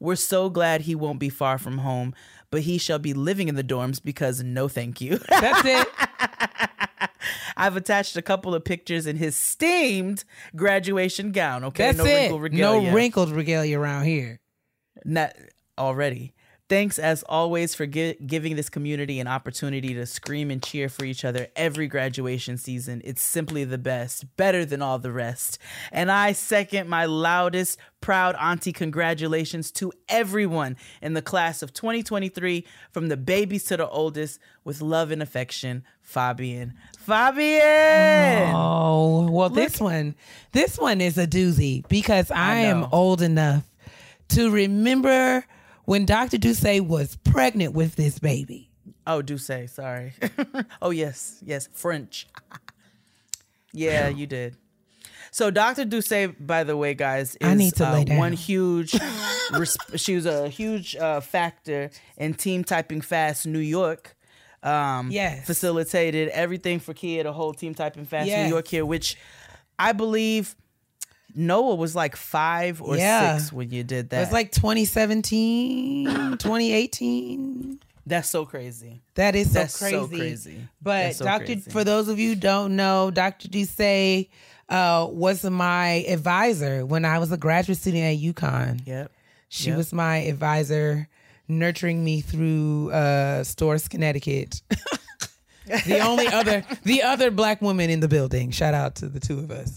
We're so glad he won't be far from home, but he shall be living in the dorms because no thank you. That's it. I've attached a couple of pictures in his steamed graduation gown. Okay, that's it. Wrinkled regalia. No wrinkled regalia around here. Not already. Thanks, as always, for giving this community an opportunity to scream and cheer for each other every graduation season. It's simply the best, better than all the rest. And I second my loudest, proud auntie congratulations to everyone in the class of 2023, from the babies to the oldest, with love and affection, Fabian. Fabian! Oh, well, this one is a doozy, because I am old enough to remember when Dr. Doucet was pregnant with this baby. Oh, Doucet, sorry. Oh, yes, French. Yeah, you did. So Dr. Doucet, by the way, guys, is one huge, she was a huge factor in Team Typing Fast New York. Facilitated everything for Keia, the whole Team Typing Fast New York here, which I believe Noah was like 5 or 6 when you did that. It was like 2017, 2018. That's so crazy. That's so crazy. But so for those of you who don't know, Dr. Doucet was my advisor when I was a graduate student at UConn. Yep. She was my advisor, nurturing me through Storrs, Connecticut. The other black woman in the building. Shout out to the two of us.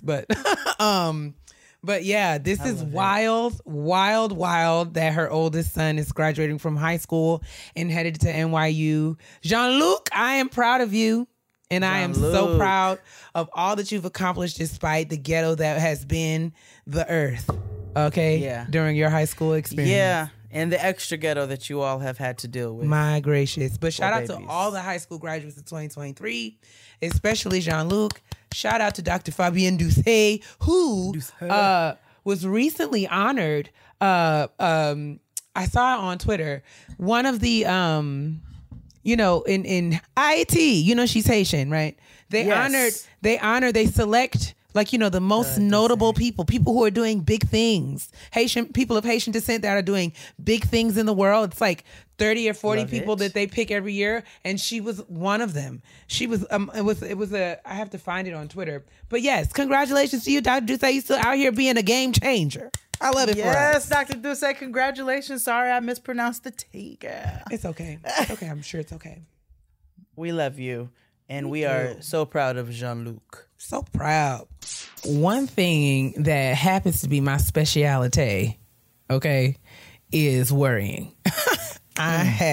But yeah, this is wild that her oldest son is graduating from high school and headed to NYU. Jean-Luc, I am proud of you. And Jean-Luc, I am so proud of all that you've accomplished despite the ghetto that has been the earth, okay? Yeah. During your high school experience. Yeah. And the extra ghetto that you all have had to deal with. My gracious. But shout out to all the high school graduates of 2023, especially Jean-Luc. Shout out to Dr. Fabian Doucet, who was recently honored. I saw on Twitter, one of the, in IT, she's Haitian, right? They select... the most notable people who are doing big things, people of Haitian descent that are doing big things in the world. It's like 30 or 40 that they pick every year. And she was one of them. She was, I have to find it on Twitter, but yes, congratulations to you, Dr. Doucet. You're still out here being a game changer. I love it for us. Yes, Dr. Doucet, congratulations. Sorry, I mispronounced the T, girl. It's okay. It's okay. I'm sure it's okay. We love you. And we are so proud of Jean-Luc. So proud. One thing that happens to be my speciality, okay, is worrying. It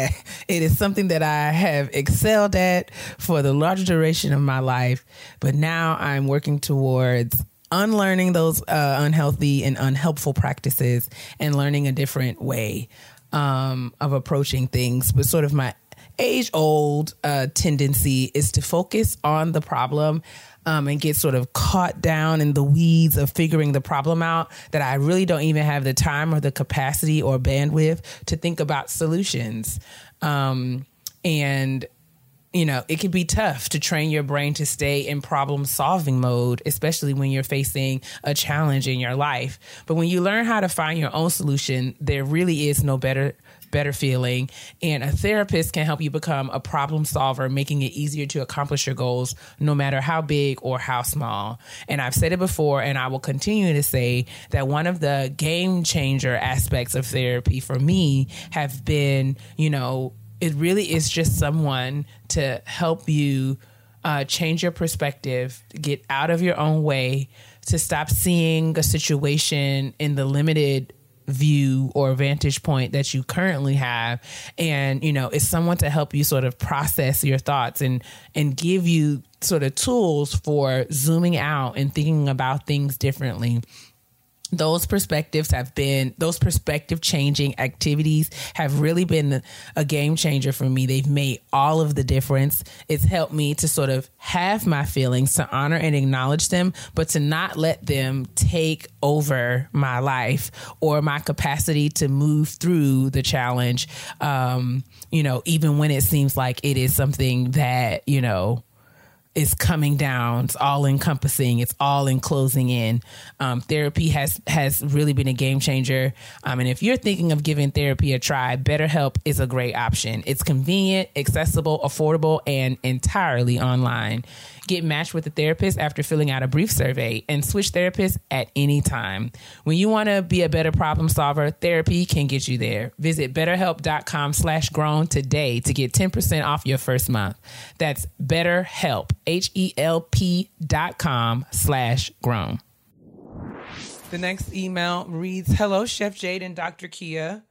is something that I have excelled at for the larger duration of my life, but now I'm working towards unlearning those unhealthy and unhelpful practices and learning a different way of approaching things. But sort of my age-old tendency is to focus on the problem and get sort of caught down in the weeds of figuring the problem out, that I really don't even have the time or the capacity or bandwidth to think about solutions. And you know, it can be tough to train your brain to stay in problem solving mode, especially when you're facing a challenge in your life. But when you learn how to find your own solution, there really is no better feeling. And a therapist can help you become a problem solver, making it easier to accomplish your goals, no matter how big or how small. And I've said it before, and I will continue to say that one of the game changer aspects of therapy for me have been, you know, it really is just someone to help you change your perspective, get out of your own way, to stop seeing a situation in the limited view or vantage point that you currently have. And, you know, it's someone to help you sort of process your thoughts and give you sort of tools for zooming out and thinking about things differently. Those perspective changing activities have really been a game changer for me. They've made all of the difference. It's helped me to sort of have my feelings, to honor and acknowledge them, but to not let them take over my life or my capacity to move through the challenge. You know, even when it seems like it is something that, you know, it's coming down, it's all encompassing, it's all enclosing in. Therapy has really been a game changer. And if you're thinking of giving therapy a try, BetterHelp is a great option. It's convenient, accessible, affordable, and entirely online. Get matched with a therapist after filling out a brief survey, and switch therapists at any time. When you want to be a better problem solver, therapy can get you there. Visit betterhelp.com/grown today to get 10% off your first month. That's BetterHelp, HELP.com/grown. The next email reads, "Hello, Chef Jade and Dr. Keia.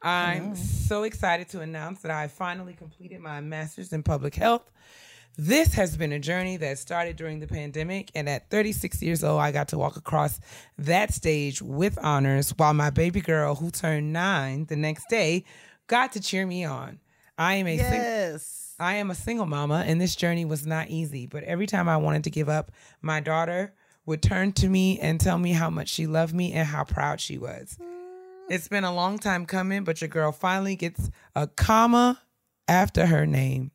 I'm so excited to announce that I finally completed my master's in public health. This has been a journey that started during the pandemic, and at 36 years old, I got to walk across that stage with honors while my baby girl, who turned 9 the next day, got to cheer me on. I am a single mama, and this journey was not easy, but every time I wanted to give up, my daughter would turn to me and tell me how much she loved me and how proud she was. It's been a long time coming, but your girl finally gets a comma after her name.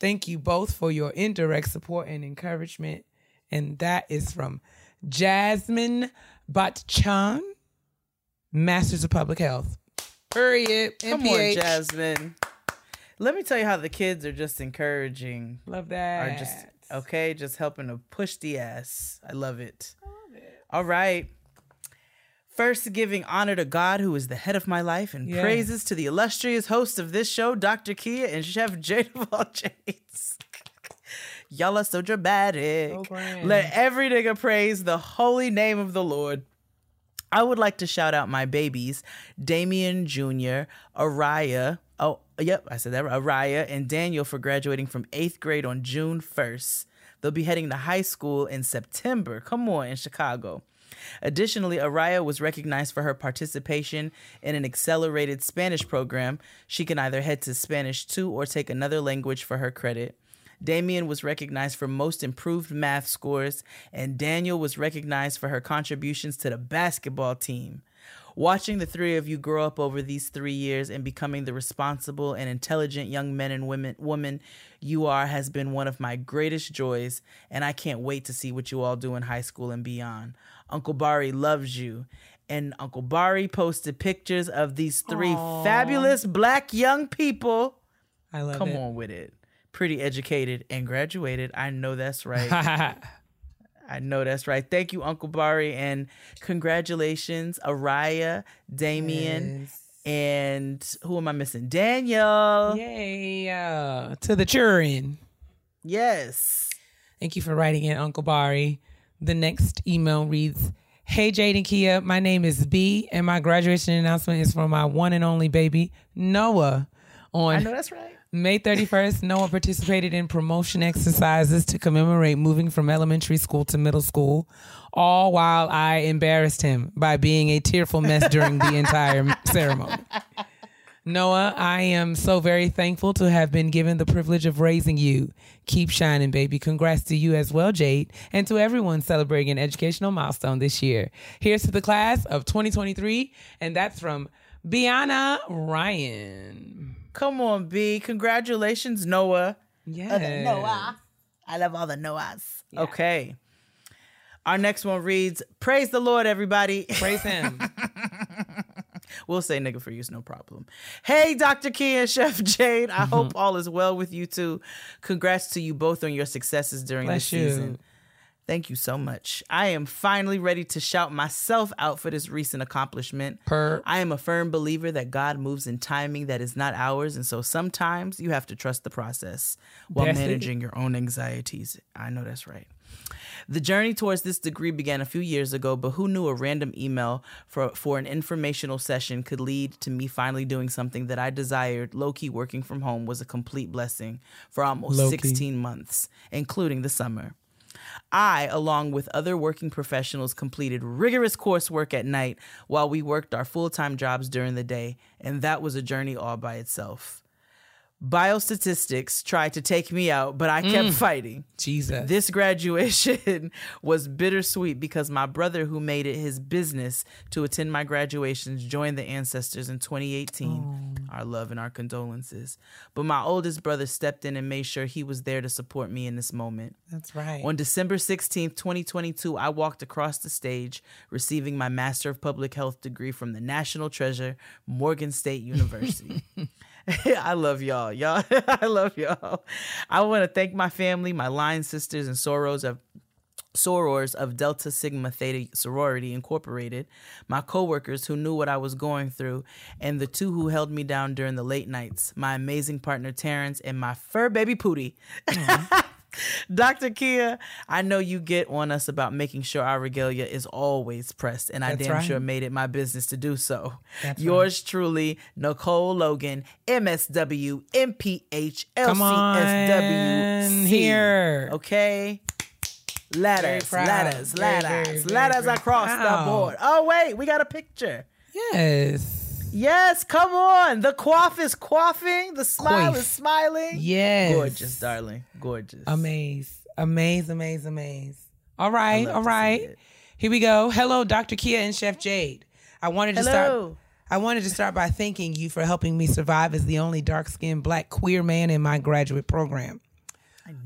Thank you both for your indirect support and encouragement." And that is from Jasmine Bhatchan, Masters of Public Health. Period. Come on, Jasmine. Let me tell you how the kids are just encouraging. Love that. Are just, okay, just helping to push the ass. I love it. All right. First, giving honor to God, who is the head of my life, and praises to the illustrious host of this show, Dr. Keia and Chef Jade of all Jades. Y'all are so dramatic. So let every nigga praise the holy name of the Lord. I would like to shout out my babies, Damian Jr., Araya. Oh, yep, I said that. Araya and Daniel for graduating from 8th grade on June 1st. They'll be heading to high school in September. Come on, in Chicago. Additionally, Araya was recognized for her participation in an accelerated Spanish program. She can either head to Spanish 2 or take another language for her credit. Damian was recognized for most improved math scores, and Daniel was recognized for her contributions to the basketball team. Watching the three of you grow up over these 3 years and becoming the responsible and intelligent young men and women you are has been one of my greatest joys, and I can't wait to see what you all do in high school and beyond. Uncle Bari loves you. And Uncle Bari posted pictures of these three fabulous black young people. I love Come on with it. Pretty educated and graduated. I know that's right. I know that's right. Thank you, Uncle Bari, and congratulations, Araya, Damian, and who am I missing? Daniel. Yay. To the cheering. Yes. Thank you for writing in, Uncle Bari. The next email reads, "Hey, Jade and Keia, my name is B, and my graduation announcement is for my one and only baby, Noah. I know that's right. May 31st, Noah participated in promotion exercises to commemorate moving from elementary school to middle school, all while I embarrassed him by being a tearful mess during the entire ceremony. Noah, I am so very thankful to have been given the privilege of raising you. Keep shining, baby. Congrats to you as well, Jade, and to everyone celebrating an educational milestone this year. Here's to the class of 2023, and that's from Biana Ryan. Come on, B. Congratulations, Noah. Yes. Noah. I love all the Noahs. Yeah. Okay. Our next one reads, praise the Lord, everybody. Praise him. We'll say nigga for use, no problem. Hey, Dr. Keia and Chef Jade. I hope all is well with you too. Congrats to you both on your successes during this season. Thank you so much. I am finally ready to shout myself out for this recent accomplishment. I am a firm believer that God moves in timing that is not ours, and so sometimes you have to trust the process while managing your own anxieties. I know that's right. The journey towards this degree began a few years ago, but who knew a random email for an informational session could lead to me finally doing something that I desired? Low-key working from home was a complete blessing for almost 16 months, including the summer. I, along with other working professionals, completed rigorous coursework at night while we worked our full-time jobs during the day, and that was a journey all by itself. Biostatistics tried to take me out, but I kept fighting. Jesus. This graduation was bittersweet because my brother, who made it his business to attend my graduations, joined the ancestors in 2018. Our love and our condolences. But my oldest brother stepped in and made sure he was there to support me in this moment. That's right. On December 16th, 2022, I walked across the stage receiving my Master of Public Health degree from the National Treasure, Morgan State University. I love y'all. I love y'all. I want to thank my family, my line sisters and sorors of Delta Sigma Theta Sorority Incorporated, my coworkers who knew what I was going through, and the two who held me down during the late nights, my amazing partner Terrence and my fur baby Pootie. Dr. Keia, I know you get on us about making sure our regalia is always pressed, and I sure made it my business to do so. Yours truly, Nicole Logan, MSW, MPH, LCSW. Here. Okay? Ladders across the board. Oh, wait, we got a picture. Yes, come on. The coif is quaffing. The smile is smiling. Yes. Gorgeous, darling. Gorgeous. Amaze. All right. Here we go. Hello, Dr. Keia and Chef Jade. I wanted to start by thanking you for helping me survive as the only dark-skinned black queer man in my graduate program.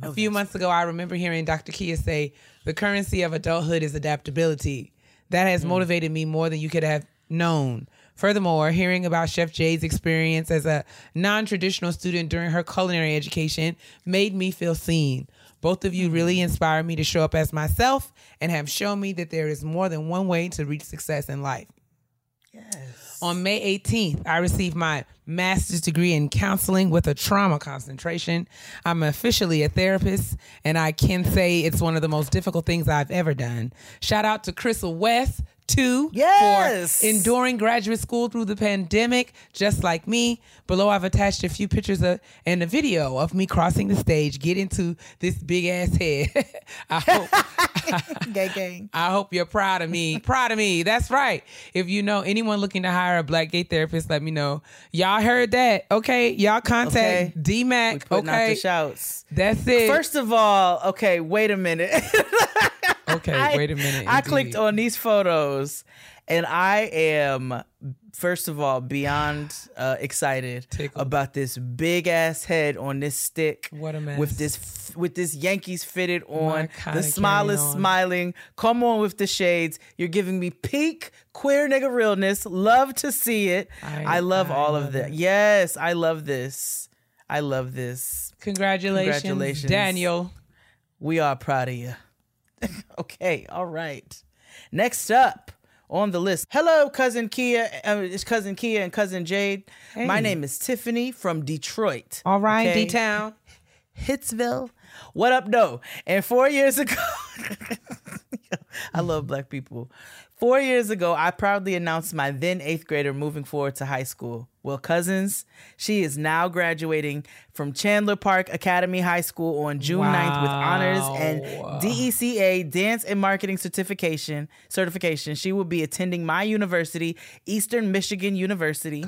A few months ago, I remember hearing Dr. Keia say, the currency of adulthood is adaptability. That has motivated me more than you could have known. Furthermore, hearing about Chef Jade's experience as a non-traditional student during her culinary education made me feel seen. Both of you really inspired me to show up as myself and have shown me that there is more than one way to reach success in life. Yes. On May 18th, I received my master's degree in counseling with a trauma concentration. I'm officially a therapist, and I can say it's one of the most difficult things I've ever done. Shout out to Crystal West, too, for enduring graduate school through the pandemic, just like me. Below, I've attached a few pictures and a video of me crossing the stage. Get into this big-ass head. I hope, gang. I hope you're proud of me. That's right. If you know anyone looking to hire a black gay therapist, let me know. Y'all heard that. Okay. Y'all contact DMAC. We're putting out the shouts. That's it. First of all, wait a minute. I clicked on these photos and I am, first of all, beyond excited about this big ass head on this stick. What a mess. With this Yankees fitted on. The smile is smiling. Come on with the shades. You're giving me peak queer nigga realness. Love to see it. I love all of that. Yes, I love this. Congratulations, Daniel. We are proud of you. Okay, all right. Next up on the list. Hello, Cousin Keia and Cousin Jade. Hey. My name is Tiffany from Detroit. All right, D-Town. Hitsville. What up, though? And 4 years ago... I love black people. 4 years ago, I proudly announced my then 8th grader moving forward to high school. Well, cousins, she is now graduating from Chandler Park Academy High School on June 9th with honors and DECA Dance and Marketing Certification. She will be attending my university, Eastern Michigan University,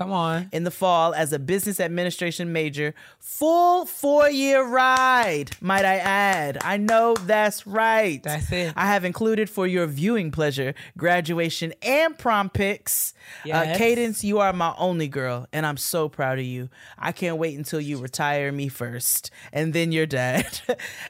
in the fall as a business administration major. Full 4-year ride, might I add. I know that's right. That's it. I have included for your viewing pleasure, graduation and prom pics. Yes. Cadence, you are my only girl. And I'm so proud of you. I can't wait until you retire me first and then your dad.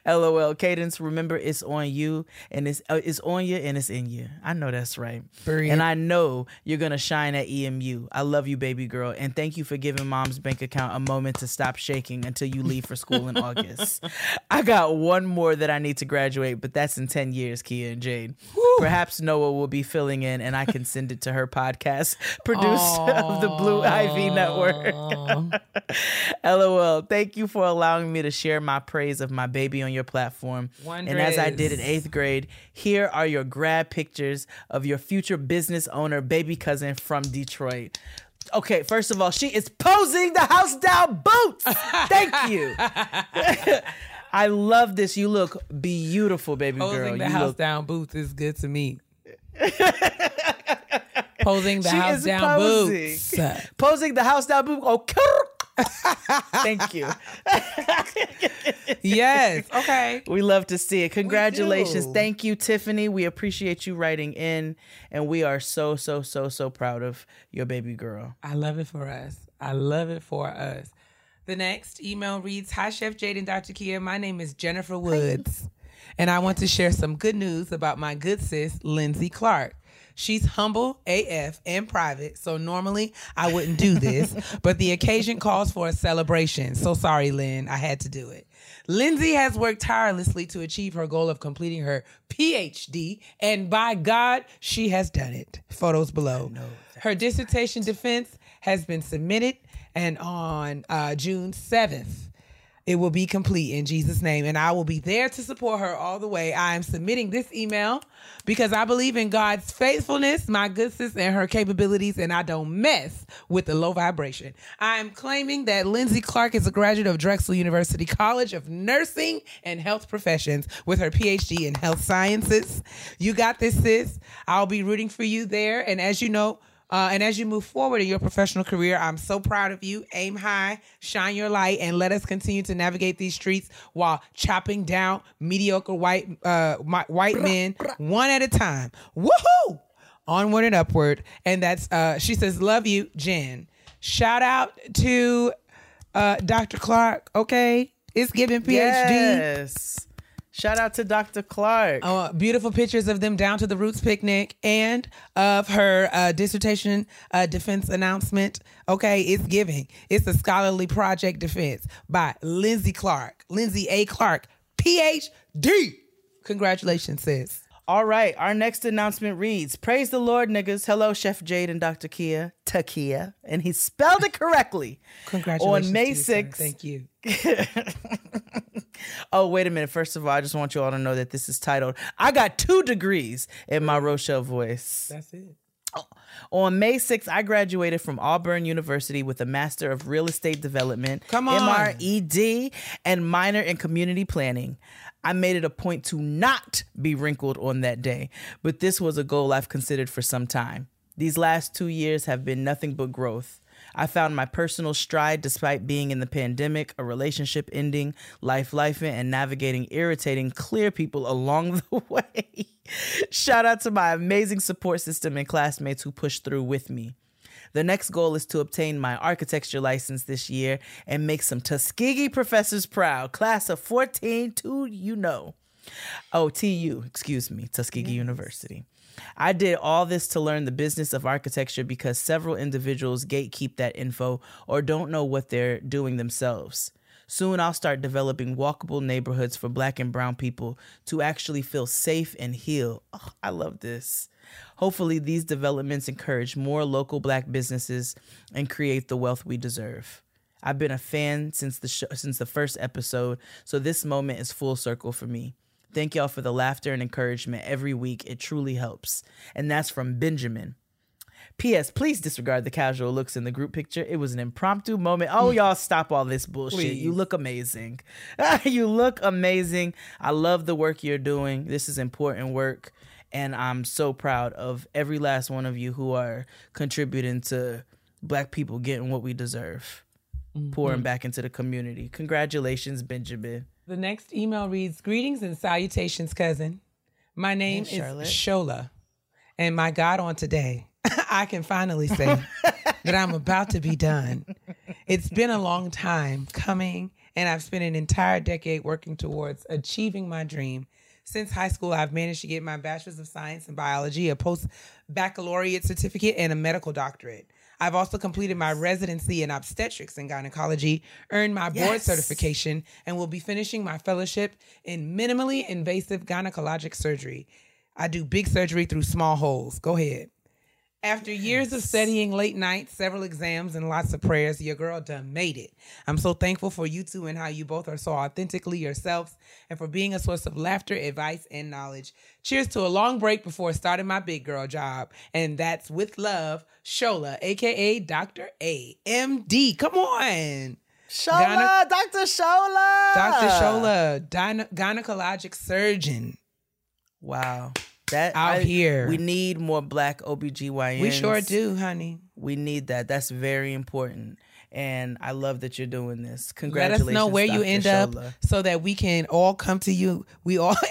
LOL. Cadence, remember it's on you and it's on you and it's in you. I know that's right. Brilliant. And I know you're going to shine at EMU. I love you, baby girl. And thank you for giving mom's bank account a moment to stop shaking until you leave for school in August. I got one more that I need to graduate, but that's in 10 years, Keia and Jade. Woo. Perhaps Noah will be filling in and I can send it to her podcast, produced of the Blue Ivy Network. LOL. Thank you for allowing me to share my praise of my baby on your platform. Wondrous. And as I did in 8th grade, here are your grad pictures of your future business owner baby cousin from Detroit. Okay, first of all, she is posing the house down boots. Thank you. I love this. You look beautiful, baby posing girl. Posing the house down boots is good to me. Posing the house down boots. Posing the house down boots. Okay. Thank you. Yes. Okay. We love to see it. Congratulations. Thank you, Tiffany. We appreciate you writing in. And we are so, so, so, so proud of your baby girl. I love it for us. I love it for us. The next email reads, "Hi, Chef Jade and Dr. Keia. My name is Jennifer Woods. And I want to share some good news about my good sis, Lindsay Clark. She's humble AF and private, so normally I wouldn't do this, but the occasion calls for a celebration. So sorry, Lynn, I had to do it. Lindsay has worked tirelessly to achieve her goal of completing her PhD, and by God, she has done it. Photos below. Her dissertation defense has been submitted, and on June 7th, it will be complete in Jesus' name, and I will be there to support her all the way. I am submitting this email because I believe in God's faithfulness, my good sis, and her capabilities, and I don't mess with the low vibration. I am claiming that Lindsay Clark is a graduate of Drexel University College of Nursing and Health Professions with her PhD in Health Sciences. You got this, sis. I'll be rooting for you there, and as you know, and as you move forward in your professional career, I'm so proud of you. Aim high, shine your light, and let us continue to navigate these streets while chopping down mediocre white men one at a time. Woohoo! Onward and upward. And that's, she says, love you, Jen. Shout out to Dr. Clark, okay? It's giving PhD. Yes. Shout out to Dr. Clark. Beautiful pictures of them down to the Roots picnic and of her dissertation defense announcement. Okay, it's giving. It's a scholarly project defense by Lindsay Clark. Lindsay A. Clark, PhD. Congratulations, sis. All right, our next announcement reads, praise the Lord, niggas. Hello, Chef Jade and Dr. Keia. Takia. And he spelled it correctly. Congratulations. On May 6th. Thank you. Oh, wait a minute. First of all, I just want you all to know that this is titled, I Got 2 Degrees in My Rochelle Voice. That's it. On May 6th, I graduated from Auburn University with a Master of Real Estate Development, MRED, and minor in Community Planning. I made it a point to not be wrinkled on that day, but this was a goal I've considered for some time. These last 2 years have been nothing but growth. I found my personal stride despite being in the pandemic, a relationship ending, life-lifing, and navigating irritating clear people along the way. Shout out to my amazing support system and classmates who pushed through with me. The next goal is to obtain my architecture license this year and make some Tuskegee professors proud. Class of 14, Tuskegee University. I did all this to learn the business of architecture because several individuals gatekeep that info or don't know what they're doing themselves. Soon I'll start developing walkable neighborhoods for Black and brown people to actually feel safe and heal. Oh, I love this. Hopefully these developments encourage more local Black businesses and create the wealth we deserve. I've been a fan since the first episode, so this moment is full circle for me. Thank y'all for the laughter and encouragement every week. It truly helps. And that's from Benjamin. P.S. Please disregard the casual looks in the group picture. It was an impromptu moment. Oh, y'all stop all this bullshit. Please. You look amazing. You look amazing. I love the work you're doing. This is important work. And I'm so proud of every last one of you who are contributing to Black people getting what we deserve, pouring back into the community. Congratulations, Benjamin. The next email reads, greetings and salutations, cousin. My name is Shola, and my God on today, I can finally say that I'm about to be done. It's been a long time coming, and I've spent an entire decade working towards achieving my dream. Since high school, I've managed to get my Bachelor's of Science in Biology, a post-baccalaureate certificate, and a medical doctorate. I've also completed my residency in obstetrics and gynecology, earned my board certification, and will be finishing my fellowship in minimally invasive gynecologic surgery. I do big surgery through small holes. Go ahead. After years of studying late nights, several exams, and lots of prayers, your girl done made it. I'm so thankful for you two and how you both are so authentically yourselves and for being a source of laughter, advice, and knowledge. Cheers to a long break before starting my big girl job. And that's with love, Shola, a.k.a. Dr. A, M.D. Come on. Shola, Dr. Shola. Dr. Shola, gynecologic surgeon. Wow. That out here. We need more Black OBGYNs. We sure do, honey. We need that. That's very important. And I love that you're doing this. Congratulations. Let us know where Dr. you end Shola. Up so that we can all come to you.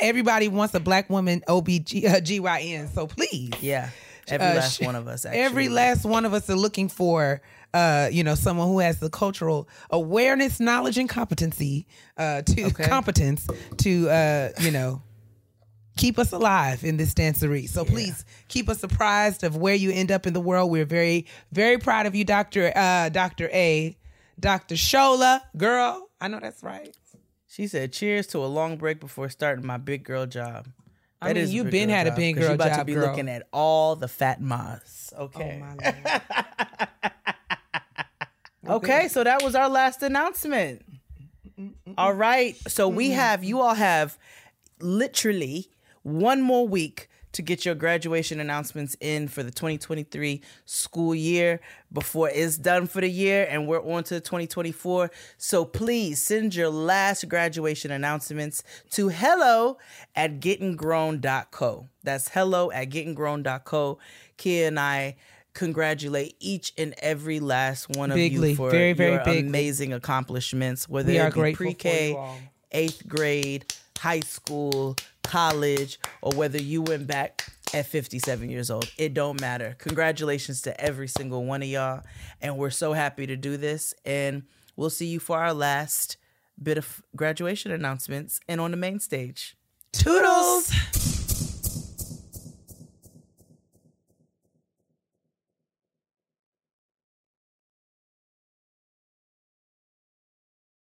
Everybody wants a Black woman OBGYN. So please. Yeah. Every last one of us, actually. Every last one of us are looking for, someone who has the cultural awareness, knowledge, and competency keep us alive in this dancery. So please keep us apprised of where you end up in the world. We're very, very proud of you, Dr. A. Dr. Shola, girl. I know that's right. She said, cheers to a long break before starting my big girl job. You've been had a big girl job, girl. You're about to be looking at all the fat moths. Okay. Oh, my Lord. Okay, so that was our last announcement. All right. So you all have literally one more week to get your graduation announcements in for the 2023 school year before it's done for the year and we're on to 2024. So please send your last graduation announcements to hello@gettingrown.co. That's hello@gettingrown.co. Keia and I congratulate each and every last one of you for very, very your amazing accomplishments, whether it be pre-K, 8th grade, high school, college, or whether you went back at 57 years old. It don't matter. Congratulations to every single one of y'all. And we're so happy to do this. And we'll see you for our last bit of graduation announcements and on the main stage. Toodles!